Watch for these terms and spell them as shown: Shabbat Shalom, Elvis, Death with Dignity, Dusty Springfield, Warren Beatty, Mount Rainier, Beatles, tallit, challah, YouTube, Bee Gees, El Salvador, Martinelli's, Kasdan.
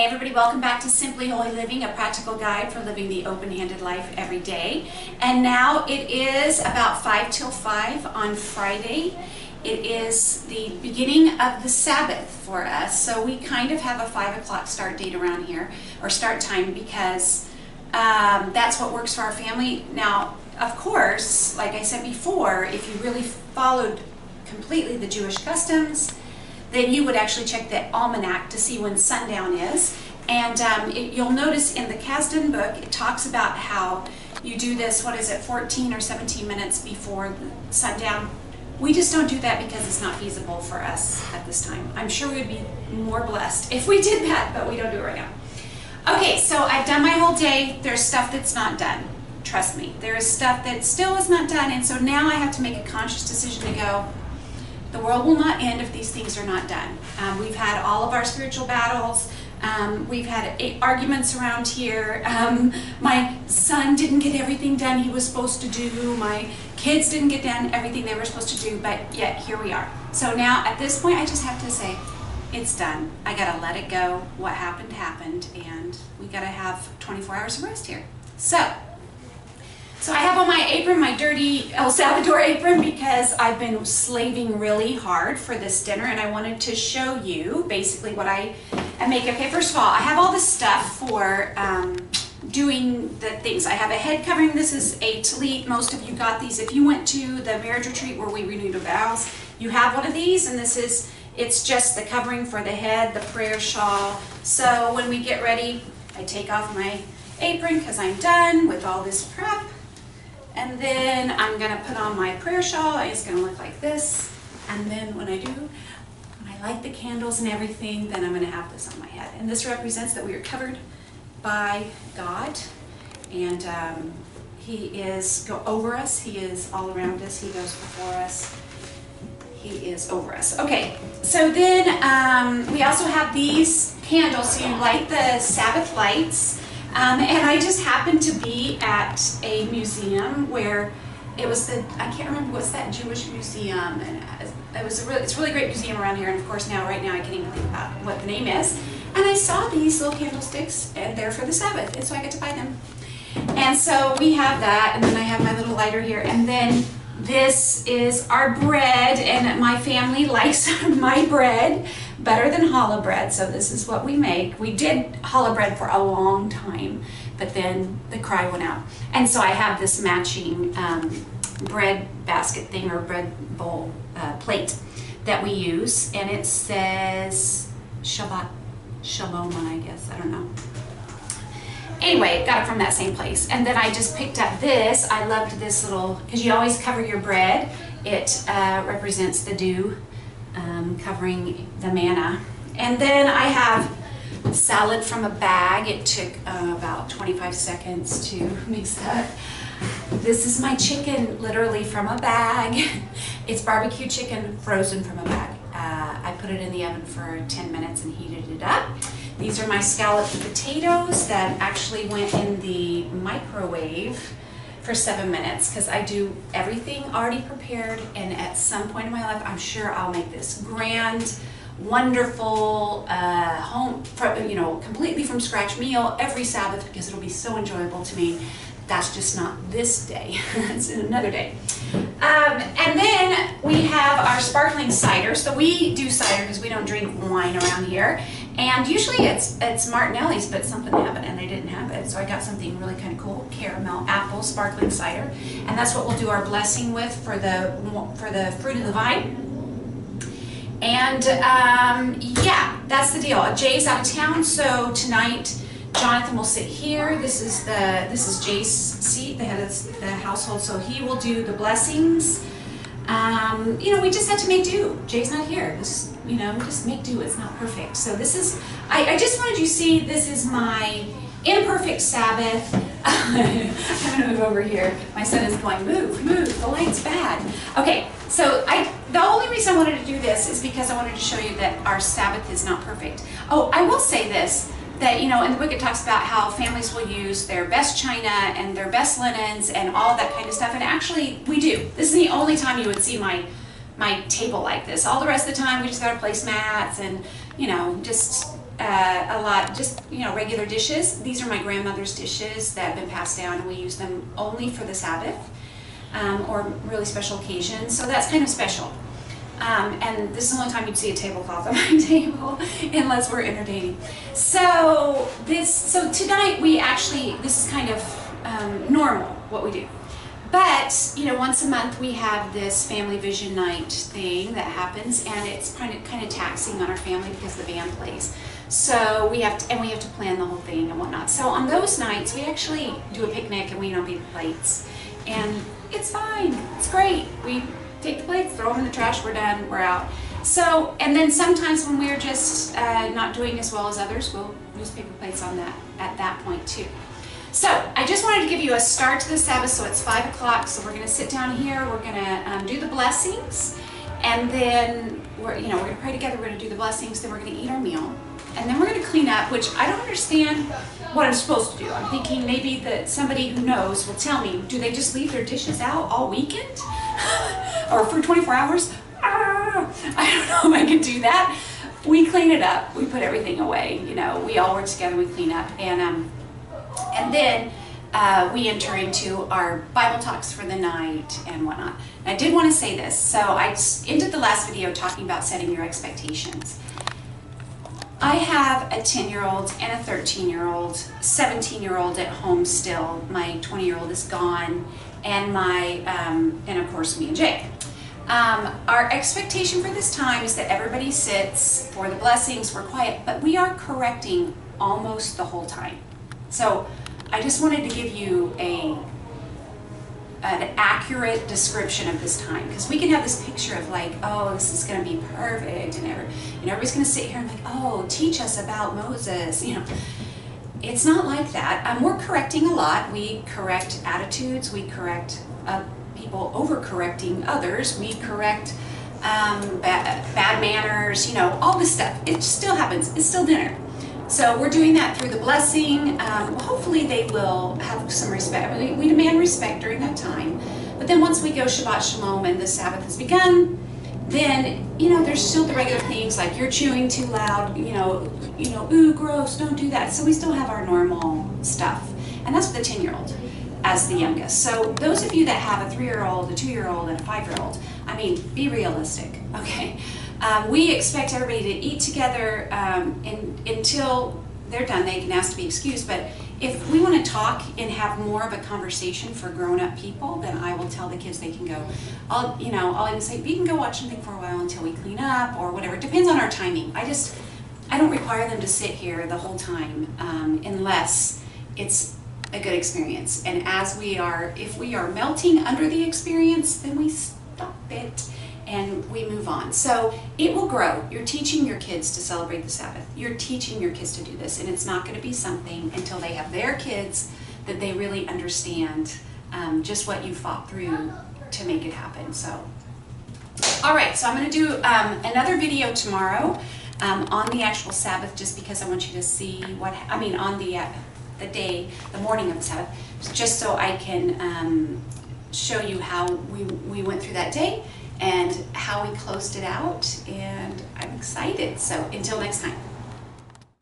Hey everybody, welcome back to Simply Holy Living, a practical guide for living the open-handed life every day. And now it is about 5 till 5 on Friday. It is the beginning of the Sabbath for us, so we kind of have a 5 o'clock start date around here, or start time, because that's what works for our family. Now, of course, like I said before, if you really followed completely the Jewish customs, then you would actually check the almanac to see when sundown is. And you'll notice in the Kasdan book, it talks about how you do this, 14 or 17 minutes before sundown. We just don't do that because it's not feasible for us at this time. I'm sure we'd be more blessed if we did that, but we don't do it right now. Okay, so I've done my whole day. There's stuff that's not done. Trust me, there is stuff that still is not done. And so now I have to make a conscious decision to go, the world will not end if these things are not done. We've had all of our spiritual battles. We've had arguments around here. My son didn't get everything done he was supposed to do. My kids didn't get done everything they were supposed to do, but yet here we are. So now at this point, I just have to say, it's done. I gotta let it go. What happened, happened, and we gotta have 24 hours of rest here. So I have on my apron, my dirty El Salvador apron, because I've been slaving really hard for this dinner, and I wanted to show you basically what I make. Okay, first of all, I have all this stuff for doing the things. I have a head covering. This is a tallit. Most of you got these. If you went to the marriage retreat where we renewed our vows, you have one of these, and this is, it's just the covering for the head, the prayer shawl. So when we get ready, I take off my apron because I'm done with all this prep. And then I'm going to put on my prayer shawl. It's going to look like this. And then when I light the candles and everything, then I'm going to have this on my head. And this represents that we are covered by God. And He is over us. He is all around us. He goes before us. He is over us. Okay, so then we also have these candles. So you light the Sabbath lights. And I just happened to be at a museum where it was I can't remember what's that Jewish museum, and it was it's a really great museum around here, and of course now, right now, I can't even think about what the name is, and I saw these little candlesticks, and they're for the Sabbath, and so I get to buy them. And so we have that, and then I have my little lighter here, and then this is our bread, and my family likes my bread better than challah bread, so this is what we make. We did challah bread for a long time, but then the cry went out. And so I have this matching bread basket thing, or bread bowl plate that we use, and it says Shabbat Shalom, I guess, I don't know. Anyway, got it from that same place. And then I just picked up this. I loved this little, because you always cover your bread. It represents the dew, covering the manna. And then I have salad from a bag. It took about 25 seconds to mix up. This is my chicken, literally from a bag. It's barbecue chicken frozen from a bag. I put it in the oven for 10 minutes and heated it up. These are my scalloped potatoes that actually went in the microwave for 7 minutes, because I do everything already prepared, and at some point in my life, I'm sure I'll make this grand, wonderful, completely from scratch meal every Sabbath, because it'll be so enjoyable to me. That's just not this day, it's another day. And then we have our sparkling cider. So we do cider because we don't drink wine around here. And usually it's Martinelli's, but something happened and they didn't have it. So I got something really kind of cool, caramel apple sparkling cider. And that's what we'll do our blessing with for the fruit of the vine. And yeah, that's the deal. Jay's out of town, so tonight Jonathan will sit here. This is Jay's seat, the head of the household, so he will do the blessings. We just had to make do. Jay's not here. This, just make do. It's not perfect. So this is, I just wanted you to see, this is my imperfect Sabbath. I'm going to move over here. My son is going, move, move. The light's bad. Okay, so the only reason I wanted to do this is because I wanted to show you that our Sabbath is not perfect. Oh, I will say this. That, in the book it talks about how families will use their best china and their best linens and all that kind of stuff, and actually we do. This is the only time you would see my table like this. All the rest of the time we just got our placemats and just a lot, just, you know, regular dishes. These are my grandmother's dishes that have been passed down, and we use them only for the Sabbath or really special occasions. So that's kind of special. And this is the only time you'd see a tablecloth on my table, unless we're entertaining. So tonight we actually, this is kind of normal, what we do. But, you know, once a month we have this family vision night thing that happens, and it's kind of taxing on our family because the band plays. So we have to plan the whole thing and whatnot. So on those nights we actually do a picnic and we don't beat the plates. And it's fine, it's great. We take the plates, throw them in the trash, we're done, we're out. So, and then sometimes when we're just not doing as well as others, we'll use paper plates on that at that point too. So, I just wanted to give you a start to the Sabbath. So it's 5 o'clock, so we're going to sit down here, we're going to do the blessings, and then we're going to pray together, we're going to do the blessings, then we're going to eat our meal, and then we're going to clean up, which I don't understand what I'm supposed to do. I'm thinking maybe that somebody who knows will tell me, do they just leave their dishes out all weekend? Or for 24 hours? I don't know if I can do that. We clean it up, we put everything away, you know, we all work together, we clean up, and then we enter into our Bible talks for the night and whatnot. And I did want to say this. So I ended the last video talking about setting your expectations. I have a 10-year-old and a 13-year-old, 17-year-old at home still. My 20-year-old is gone, and my and of course me and Jake. Our expectation for this time is that everybody sits for the blessings. We're quiet, but we are correcting almost the whole time. So I just wanted to give you an accurate description of this time, because we can have this picture of like, oh, this is going to be perfect, and everybody's going to sit here and like, oh, teach us about Moses. You know, it's not like that. We're correcting a lot. We correct attitudes. We correct people overcorrecting others. We correct bad manners. You know, all this stuff. It still happens. It's still dinner. So we're doing that through the blessing. Hopefully they will have some respect. We demand respect during that time. But then once we go Shabbat Shalom and the Sabbath has begun, then, you know, there's still the regular things like you're chewing too loud, you know, ooh, gross, don't do that. So we still have our normal stuff. And that's for the 10-year-old as the youngest. So those of you that have a 3-year-old, a 2-year-old, and a 5-year-old, I mean, be realistic, okay? We expect everybody to eat together until they're done. They can ask to be excused, but if we want to talk and have more of a conversation for grown-up people, then I will tell the kids they can go. I'll even say, we can go watch something for a while until we clean up or whatever. It depends on our timing. I don't require them to sit here the whole time unless it's a good experience. And if we are melting under the experience, then we stop it. And we move on. So it will grow. You're teaching your kids to celebrate the Sabbath. You're teaching your kids to do this, and it's not going to be something until they have their kids that they really understand just what you fought through to make it happen. So, all right. So I'm going to do another video tomorrow on the actual Sabbath, just because I want you to see what I mean on the day, the morning of the Sabbath, just so I can show you how we went through that day and how we closed it out, and I'm excited. So until next time.